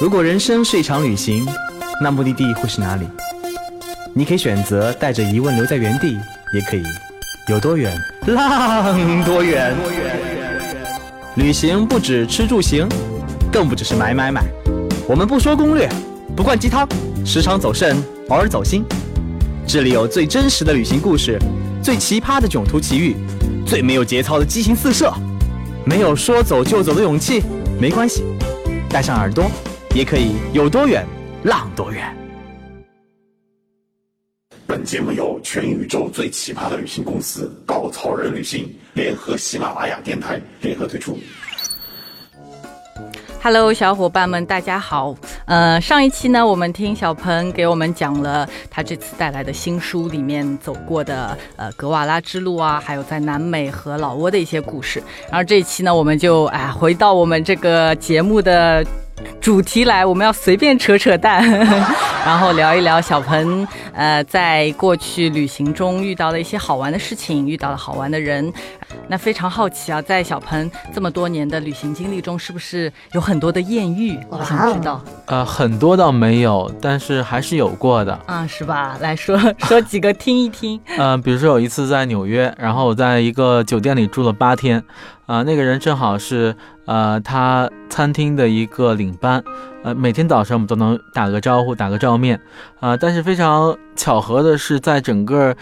如果人生是一场旅行，那目的地会是哪里？你可以选择带着疑问留在原地，也可以有多远浪多远。旅行不止吃住行，更不只是买买买。我们不说攻略，不灌鸡汤，时常走肾，偶尔走心。这里有最真实的旅行故事，最奇葩的囧途奇遇，最没有节操的激情四射。没有说走就走的勇气没关系，带上耳朵也可以有多远浪多远。本节目由全宇宙最奇葩的旅行公司稻草人旅行联合喜马拉雅电台联合推出。Hello， 小伙伴们，大家好。上一期呢，我们听小鹏给我们讲了他这次带来的新书里面走过的格瓦拉之路啊，还有在南美和老挝的一些故事。然后这一期呢，我们就回到我们这个节目的主题来，我们要随便扯扯淡然后聊一聊小鹏在过去旅行中遇到了一些好玩的事情，遇到了好玩的人。那非常好奇啊，在小鹏这么多年的旅行经历中，是不是有很多的艳遇？我想知道。很多倒没有，但是还是有过的。啊，是吧？来说几个听一听。比如说有一次在纽约，然后我在一个酒店里住了8天。那个人正好是他餐厅的一个领班，每天早上我们都能打个招呼，打个照面，但是非常巧合的是，在整个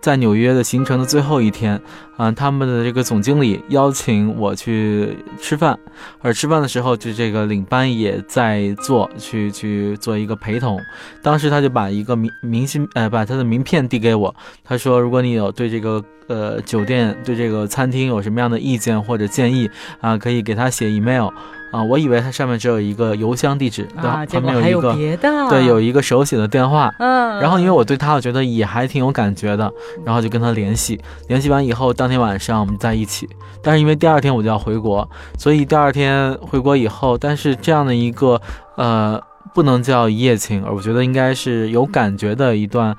在纽约的行程的最后一天，他们的这个总经理邀请我去吃饭，而吃饭的时候，就这个领班也在去做一个陪同。当时他就把一个明信，把他的名片递给我，他说：“如果你有对这个酒店、对这个餐厅有什么样的意见或者建议啊，可以给他写 email。”我以为它上面只有一个邮箱地址，结果还有别的，对，有一个手写的电话。然后因为我对他我觉得也还挺有感觉的，然后就跟他联系完以后，当天晚上我们在一起。但是因为第二天我就要回国，所以第二天回国以后，但是这样的一个不能叫一夜情，而我觉得应该是有感觉的一段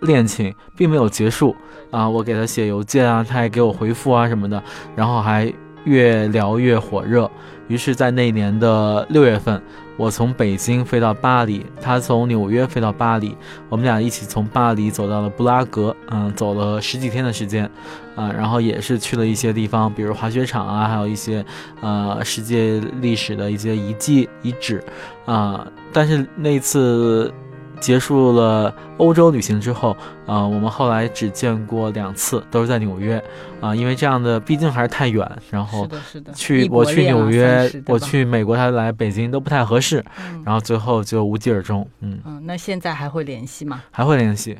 恋情，并没有结束啊。我给他写邮件啊，他还给我回复啊什么的，然后还越聊越火热。于是在那年的6月份，我从北京飞到巴黎，他从纽约飞到巴黎，我们俩一起从巴黎走到了布拉格，走了10几天的时间，然后也是去了一些地方，比如滑雪场啊，还有一些世界历史的一些遗迹遗址但是那次结束了欧洲旅行之后，我们后来只见过2次，都是在纽约因为这样的毕竟还是太远，然后我去纽约，我去美国，他来北京都不太合适，然后最后就无疾而终。那现在还会联系吗？还会联系。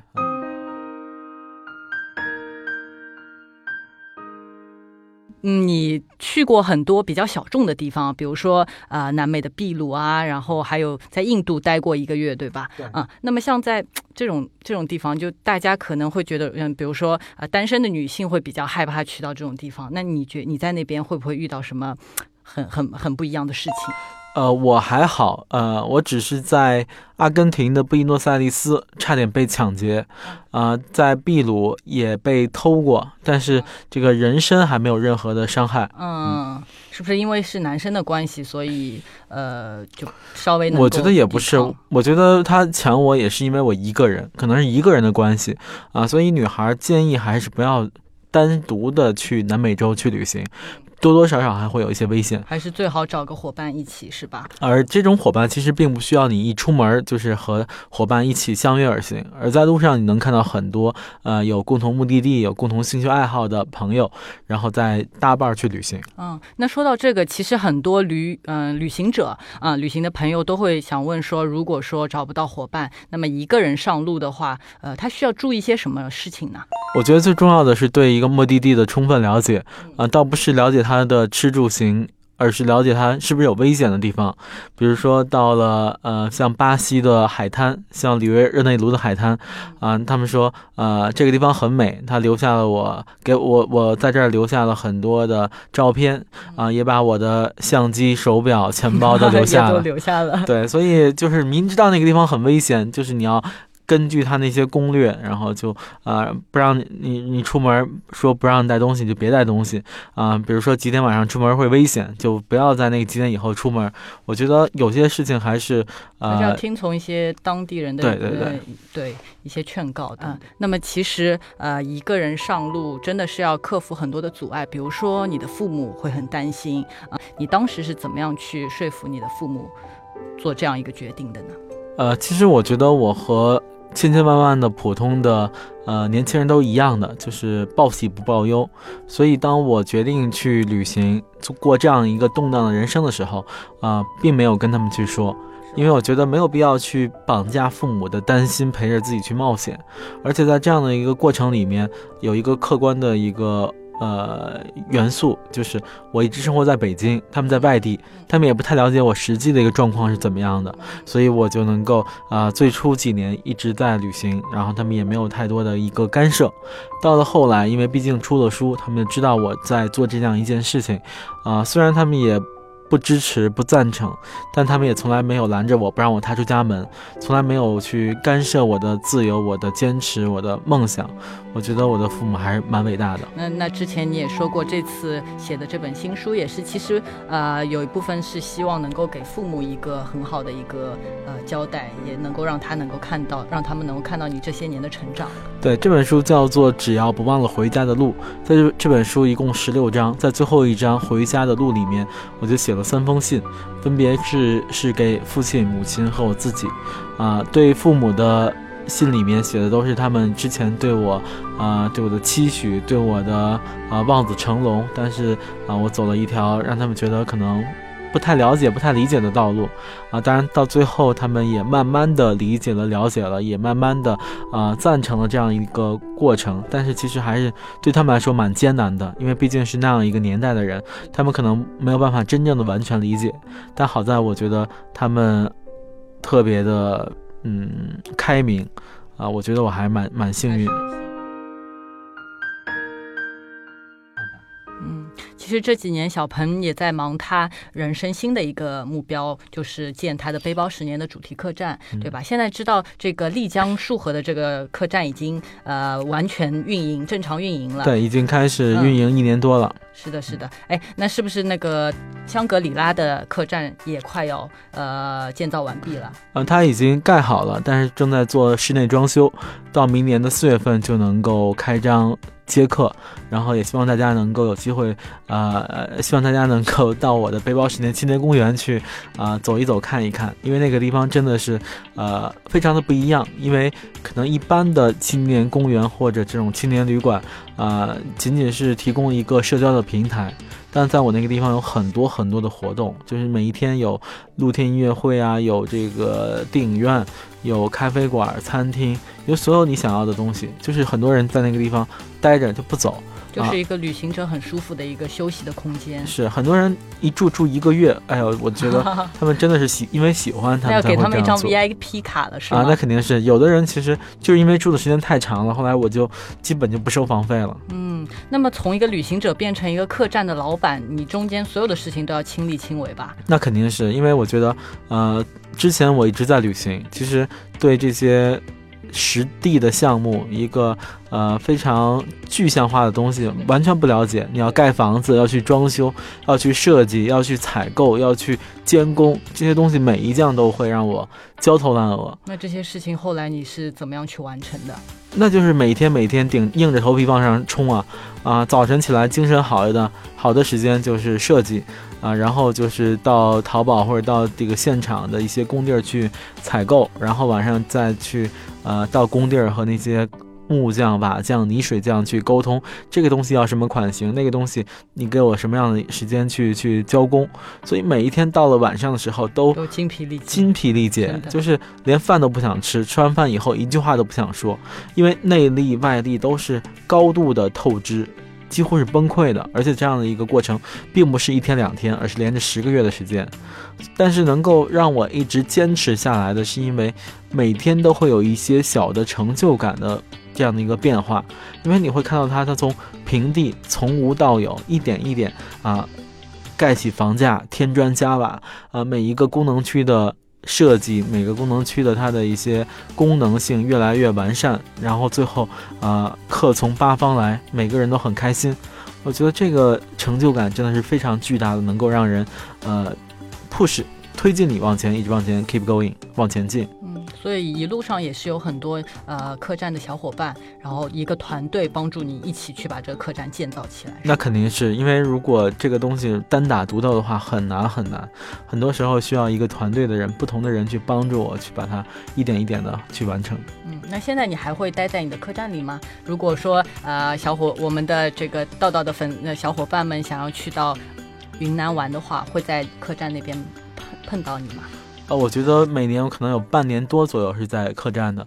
你去过很多比较小众的地方，比如说南美的秘鲁啊，然后还有在印度待过1个月，对吧？对。那么像在这种地方，就大家可能会觉得，比如说单身的女性会比较害怕去到这种地方。那你在那边会不会遇到什么很不一样的事情？我还好，我只是在阿根廷的布宜诺斯艾利斯差点被抢劫，在秘鲁也被偷过，但是这个人身还没有任何的伤害。是不是因为是男生的关系，所以就稍微能够？我觉得也不是，我觉得他抢我也是因为我一个人，可能是一个人的关系所以女孩建议还是不要单独的去南美洲去旅行。多多少少还会有一些危险，还是最好找个伙伴一起，是吧？而这种伙伴其实并不需要你一出门就是和伙伴一起相约而行，而在路上你能看到很多有共同目的地、有共同兴趣爱好的朋友，然后再搭伴去旅行。那说到这个，其实很多旅行者旅行的朋友都会想问说，如果说找不到伙伴，那么一个人上路的话，他需要注意些什么事情呢？我觉得最重要的是对一个目的地的充分了解倒不是了解他的吃住行，而是了解他是不是有危险的地方。比如说到了像巴西的海滩，像里约热内卢的海滩他们说这个地方很美，他留下了我在这儿留下了很多的照片也把我的相机、手表、钱包都留下了。对，所以就是明知道那个地方很危险，就是你要根据他那些攻略，然后就不让你出门说不让带东西就别带东西比如说几点晚上出门会危险，就不要在那个几点以后出门。我觉得有些事情还是要听从一些当地人的对一些劝告啊。那么其实一个人上路真的是要克服很多的阻碍，比如说你的父母会很担心你当时是怎么样去说服你的父母做这样一个决定的呢？其实我觉得我和千万万的普通的年轻人都一样的，就是报喜不报忧。所以当我决定去旅行，过这样一个动荡的人生的时候并没有跟他们去说，因为我觉得没有必要去绑架父母的担心陪着自己去冒险。而且在这样的一个过程里面，有一个客观的一个元素，就是我一直生活在北京，他们在外地，他们也不太了解我实际的一个状况是怎么样的，所以我就能够最初几年一直在旅行，然后他们也没有太多的一个干涉。到了后来，因为毕竟出了书，他们就知道我在做这样一件事情虽然他们也不支持不赞成，但他们也从来没有拦着我不让我踏出家门，从来没有去干涉我的自由，我的坚持，我的梦想。我觉得我的父母还是蛮伟大的。那之前你也说过，这次写的这本新书也是其实有一部分是希望能够给父母一个很好的一个交代，也能够让他们能够看到你这些年的成长。对，这本书叫做只要不忘了回家的路。在这本书一共16章，在最后一章回家的路里面，我就写了3封信，分别是给父亲、母亲和我自己对父母的信里面写的都是他们之前对我的期许，对我的望子成龙，但是我走了一条让他们觉得可能不太了解不太理解的道路当然到最后他们也慢慢的理解了了解了，也慢慢的赞成了这样一个过程。但是其实还是对他们来说蛮艰难的，因为毕竟是那样一个年代的人，他们可能没有办法真正的完全理解。但好在我觉得他们特别的开明我觉得我还蛮幸运。其实这几年小鹏也在忙他人生新的一个目标，就是建他的背包10年的主题客栈，对吧？现在知道这个丽江束河的这个客栈已经完全正常运营了。对，已经开始运营1年多了。是的。哎，那是不是那个香格里拉的客栈也快要建造完毕了？它已经盖好了，但是正在做室内装修，到明年的4月份就能够开张接客。然后也希望大家能够有机会希望大家能够到我的背包10年青年公园去走一走看一看，因为那个地方真的是非常的不一样。因为可能一般的青年公园或者这种青年旅馆仅仅是提供一个社交的平台，但在我那个地方有很多很多的活动，就是每一天有露天音乐会有这个电影院，有咖啡馆、餐厅，有所有你想要的东西。就是很多人在那个地方待着就不走，就是一个旅行者很舒服的一个休息的空间。是，很多人一住1个月，哎呦，我觉得他们真的是因为喜欢他们才会这样做。那要给他们一张 VIP 卡了是吗？那肯定是。有的人其实就是因为住的时间太长了，后来我就基本就不收房费了。那么从一个旅行者变成一个客栈的老板，你中间所有的事情都要亲力亲为吧？那肯定是，因为我觉得之前我一直在旅行，其实对这些实地的项目，一个非常具象化的东西完全不了解。你要盖房子，要去装修，要去设计，要去采购，要去监工，这些东西每一项都会让我焦头烂额。那这些事情后来你是怎么样去完成的？那就是每天硬着头皮往上冲早晨起来精神好的时间就是设计然后就是到淘宝或者到这个现场的一些工地去采购，然后晚上再去到工地和那些木匠、瓦匠、泥水匠去沟通，这个东西要什么款型，那个东西你给我什么样的时间去交工。所以每一天到了晚上的时候都精疲力竭，就是连饭都不想吃，吃完饭以后一句话都不想说，因为内力外力都是高度的透支，几乎是崩溃的。而且这样的一个过程并不是1天2天，而是连着10个月的时间。但是能够让我一直坚持下来的，是因为每天都会有一些小的成就感的这样的一个变化。因为你会看到它从平地从无到有，一点一点盖起房价，添砖加瓦每一个功能区的设计，每个功能区的它的一些功能性越来越完善，然后最后客从八方来，每个人都很开心。我觉得这个成就感真的是非常巨大的，能够让人push 推进你往前，一直往前 keep going 往前进。所以一路上也是有很多客栈的小伙伴，然后一个团队帮助你一起去把这个客栈建造起来。那肯定是，因为如果这个东西单打独斗的话很难很难，很多时候需要一个团队的人，不同的人去帮助我去把它一点一点的去完成。那现在你还会待在你的客栈里吗？如果说我们的这个道道的小伙伴们想要去到云南玩的话，会在客栈那边碰到你吗？我觉得每年我可能有半年多左右是在客栈的，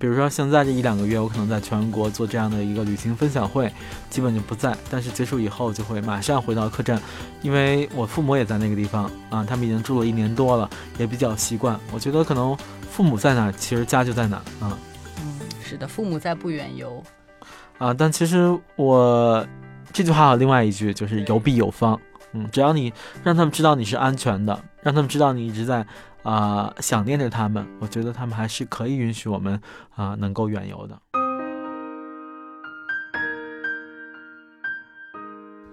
比如说现在这一两个月我可能在全国做这样的一个旅行分享会，基本就不在，但是结束以后就会马上回到客栈，因为我父母也在那个地方啊，他们已经住了1年多了，也比较习惯。我觉得可能父母在哪其实家就在哪啊。是的，父母在不远游啊，但其实我这句话有另外一句，就是游必有方。只要你让他们知道你是安全的，让他们知道你一直在想念着他们，我觉得他们还是可以允许我们能够远游的。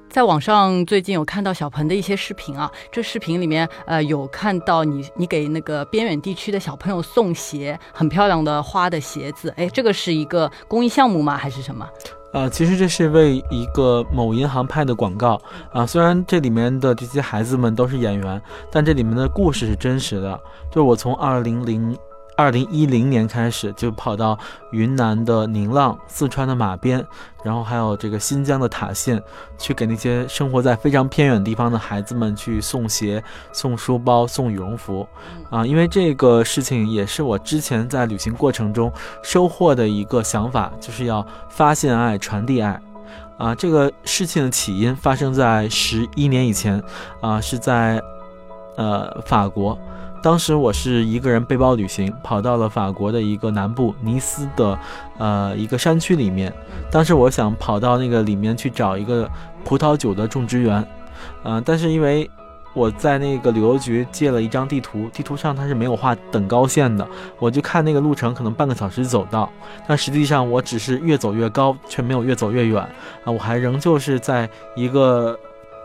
在网上最近有看到小鹏的一些视频啊，这视频里面有看到你给那个边远地区的小朋友送鞋，很漂亮的花的鞋子。这个是一个公益项目吗？还是什么？其实这是为一个某银行拍的广告啊。虽然这里面的这些孩子们都是演员，但这里面的故事是真实的。就是我从2010年开始就跑到云南的宁浪、四川的马边，然后还有这个新疆的塔县，去给那些生活在非常偏远地方的孩子们去送鞋、送书包、送羽绒服啊。因为这个事情也是我之前在旅行过程中收获的一个想法，就是要发现爱、传递爱啊。这个事情的起因发生在11年以前啊，是在法国。当时我是一个人背包旅行，跑到了法国的一个南部尼斯的一个山区里面。当时我想跑到那个里面去找一个葡萄酒的种植园，但是因为我在那个旅游局借了一张地图，地图上它是没有画等高线的，我就看那个路程可能半个小时走到，但实际上我只是越走越高，却没有越走越远我还仍旧是在一个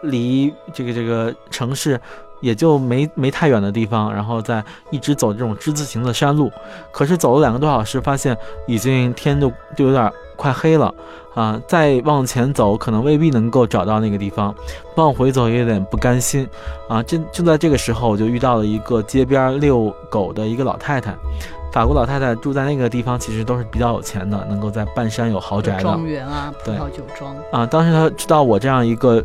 离这个城市也就没太远的地方，然后再一直走这种之字形的山路。可是走了2个多小时，发现已经天就有点快黑了啊！再往前走可能未必能够找到那个地方，往回走也有点不甘心啊！就在这个时候，我就遇到了一个街边遛狗的一个老太太。法国老太太住在那个地方，其实都是比较有钱的，能够在半山有豪宅的庄园啊，葡萄酒庄啊。当时她知道我这样一个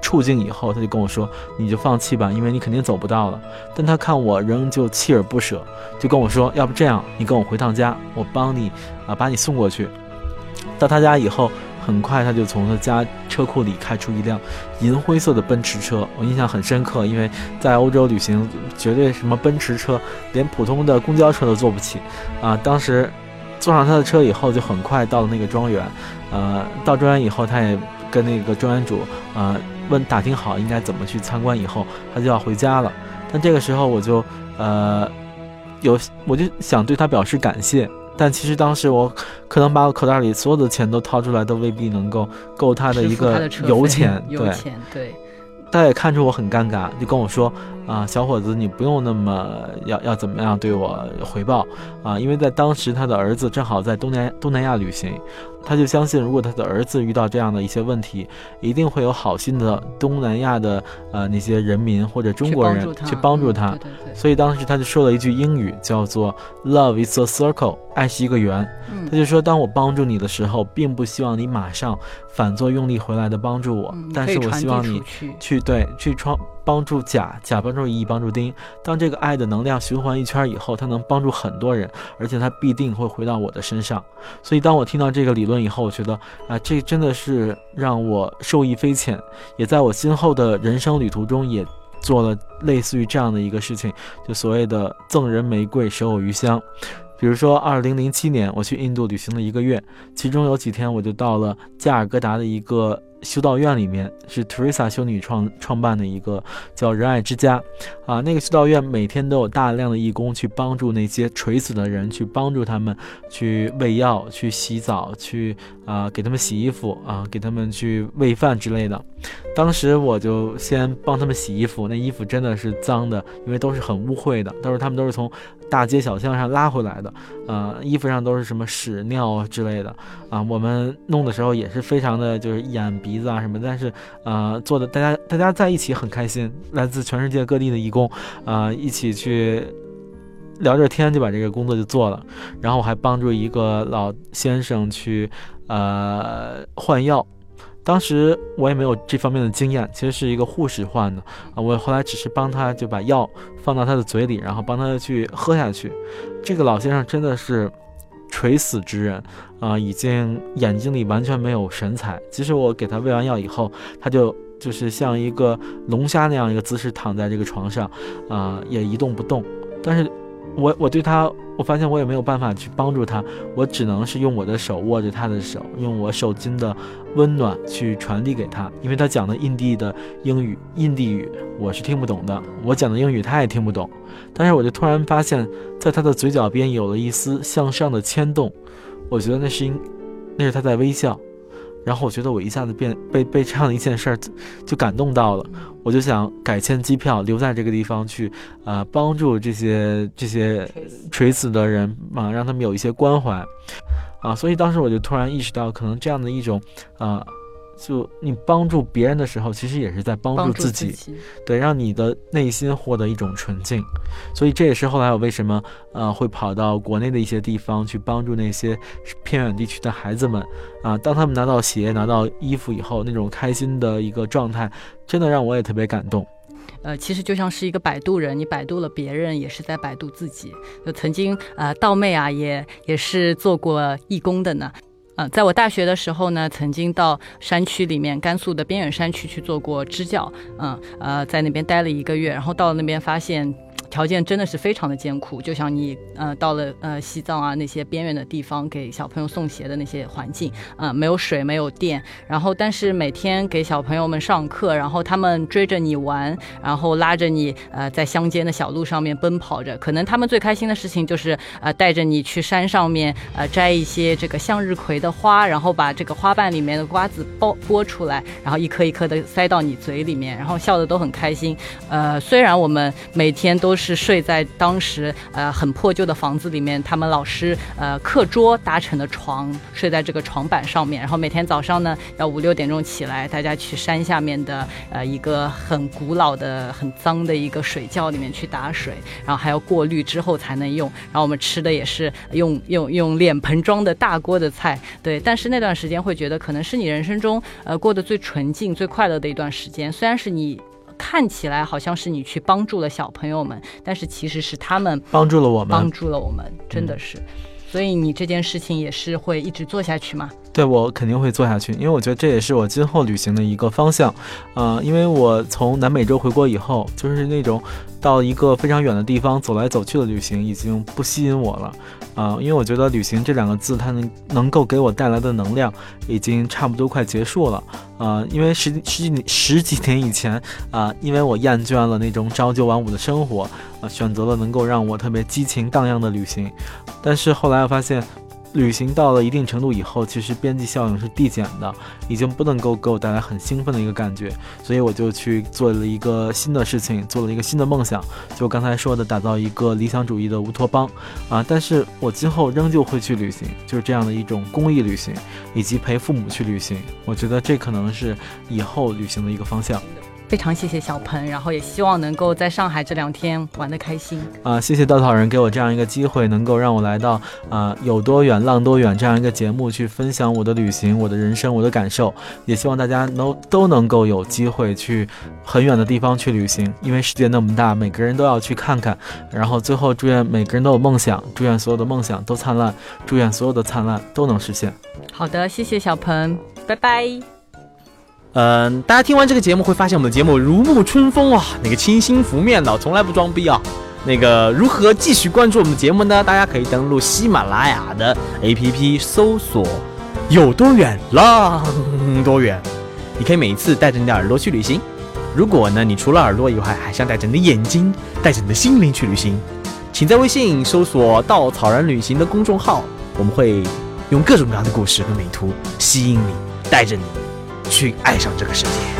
处境以后，她就跟我说：“你就放弃吧，因为你肯定走不到了。”但她看我仍旧锲而不舍，就跟我说：“要不这样，你跟我回趟家，我帮你把你送过去。”到她家以后，很快她就从她家车库里开出一辆银灰色的奔驰车，我印象很深刻，因为在欧洲旅行，绝对什么奔驰车，连普通的公交车都坐不起啊！当时坐上她的车以后，就很快到了那个庄园，到庄园以后，她也跟那个庄园主打听好应该怎么去参观，以后她就要回家了。但这个时候我就我就想对她表示感谢。但其实当时我可能把我口袋里所有的钱都掏出来，都未必能够够他的一个油钱。对，他也看出我很尴尬，就跟我说小伙子，你不用那么要怎么样对我回报因为在当时他的儿子正好在东南亚旅行，他就相信如果他的儿子遇到这样的一些问题，一定会有好心的东南亚的那些人民或者中国人去帮助他。对，所以当时他就说了一句英语，叫做 Love is a circle， 爱是一个圆。他就说，当我帮助你的时候，并不希望你马上反作用力回来的帮助我，但是我希望你去帮助甲帮助乙，帮助丁。当这个爱的能量循环一圈以后，它能帮助很多人，而且它必定会回到我的身上。所以当我听到这个理论以后，我觉得这真的是让我受益匪浅，也在我今后的人生旅途中也做了类似于这样的一个事情，就所谓的赠人玫瑰，手有余香。比如说2007年我去印度旅行了1个月，其中有几天我就到了加尔各答的一个修道院里面，是 Teresa 修女创办的一个叫仁爱之家啊。那个修道院每天都有大量的义工去帮助那些垂死的人，去帮助他们去喂药、去洗澡、去给他们洗衣服啊，给他们去喂饭之类的。当时我就先帮他们洗衣服，那衣服真的是脏的，因为都是很污秽的，但是他们都是从大街小巷上拉回来的，衣服上都是什么屎尿之类的啊。我们弄的时候也是非常的就是眼鼻子啊什么，但是做的大家在一起很开心，来自全世界各地的义工一起去聊着天就把这个工作就做了。然后我还帮助一个老先生去换药。当时我也没有这方面的经验，其实是一个护士换的我后来只是帮他就把药放到他的嘴里，然后帮他去喝下去。这个老先生真的是垂死之人已经眼睛里完全没有神采。其实我给他喂完药以后，他就是像一个龙虾那样一个姿势躺在这个床上也一动不动。但是我对他，我发现我也没有办法去帮助他，我只能是用我的手握着他的手，用我手心的温暖去传递给他。因为他讲的印地语我是听不懂的，我讲的英语他也听不懂。但是我就突然发现在他的嘴角边有了一丝向上的牵动，我觉得那是他在微笑。然后我觉得我一下子被这样的一件事就感动到了，我就想改签机票留在这个地方去帮助这些垂死的人让他们有一些关怀所以当时我就突然意识到，可能这样的一种就你帮助别人的时候，其实也是在帮助自己，对，让你的内心获得一种纯净。所以这也是后来我为什么会跑到国内的一些地方去帮助那些偏远地区的孩子们当他们拿到鞋、拿到衣服以后，那种开心的一个状态，真的让我也特别感动。其实就像是一个摆渡人，你摆渡了别人，也是在摆渡自己。就曾经道妹也是做过义工的呢。在我大学的时候呢，曾经到山区里面，甘肃的边远山区去做过支教，在那边待了1个月，然后到了那边发现条件真的是非常的艰苦，就像你到了西藏啊那些边缘的地方给小朋友送鞋的那些环境没有水没有电，然后但是每天给小朋友们上课，然后他们追着你玩，然后拉着你在乡间的小路上面奔跑着。可能他们最开心的事情就是带着你去山上面摘一些这个向日葵的花，然后把这个花瓣里面的瓜子剥出来，然后一颗一颗的塞到你嘴里面，然后笑得都很开心。虽然我们每天都是睡在当时很破旧的房子里面，他们老师课桌搭成的床，睡在这个床板上面，然后每天早上呢要5-6点钟起来，大家去山下面的一个很古老的很脏的一个水窖里面去打水，然后还要过滤之后才能用。然后我们吃的也是用脸盆装的大锅的菜，对。但是那段时间会觉得可能是你人生中过得最纯净最快乐的一段时间，虽然是你看起来好像是你去帮助了小朋友们，但是其实是他们帮助了我们，真的是所以你这件事情也是会一直做下去吗？对，我肯定会做下去，因为我觉得这也是我今后旅行的一个方向因为我从南美洲回国以后，就是那种到一个非常远的地方走来走去的旅行已经不吸引我了因为我觉得旅行这2个字它能够给我带来的能量已经差不多快结束了因为十几年以前因为我厌倦了那种朝九晚五的生活选择了能够让我特别激情荡漾的旅行。但是后来我发现旅行到了一定程度以后，其实边际效应是递减的，已经不能够给我带来很兴奋的一个感觉，所以我就去做了一个新的事情，做了一个新的梦想，就刚才说的打造一个理想主义的乌托邦但是我今后仍旧会去旅行，就是这样的一种公益旅行以及陪父母去旅行，我觉得这可能是以后旅行的一个方向。非常谢谢小鹏，然后也希望能够在上海这2天玩得开心谢谢稻草人给我这样一个机会，能够让我来到有多远浪多远这样一个节目去分享我的旅行、我的人生、我的感受，也希望大家都能够有机会去很远的地方去旅行，因为世界那么大，每个人都要去看看。然后最后祝愿每个人都有梦想，祝愿所有的梦想都灿烂，祝愿所有的灿烂都能实现。好的，谢谢小鹏，拜拜。大家听完这个节目会发现我们的节目如沐春风啊，那个清新拂面的，从来不装逼啊。那个如何继续关注我们的节目呢？大家可以登录喜马拉雅的 APP 搜索有多远浪多远，你可以每一次带着你的耳朵去旅行。如果呢，你除了耳朵以外，还想带着你的眼睛，带着你的心灵去旅行，请在微信搜索稻草人旅行的公众号，我们会用各种各样的故事和美图吸引你，带着你去爱上这个世界。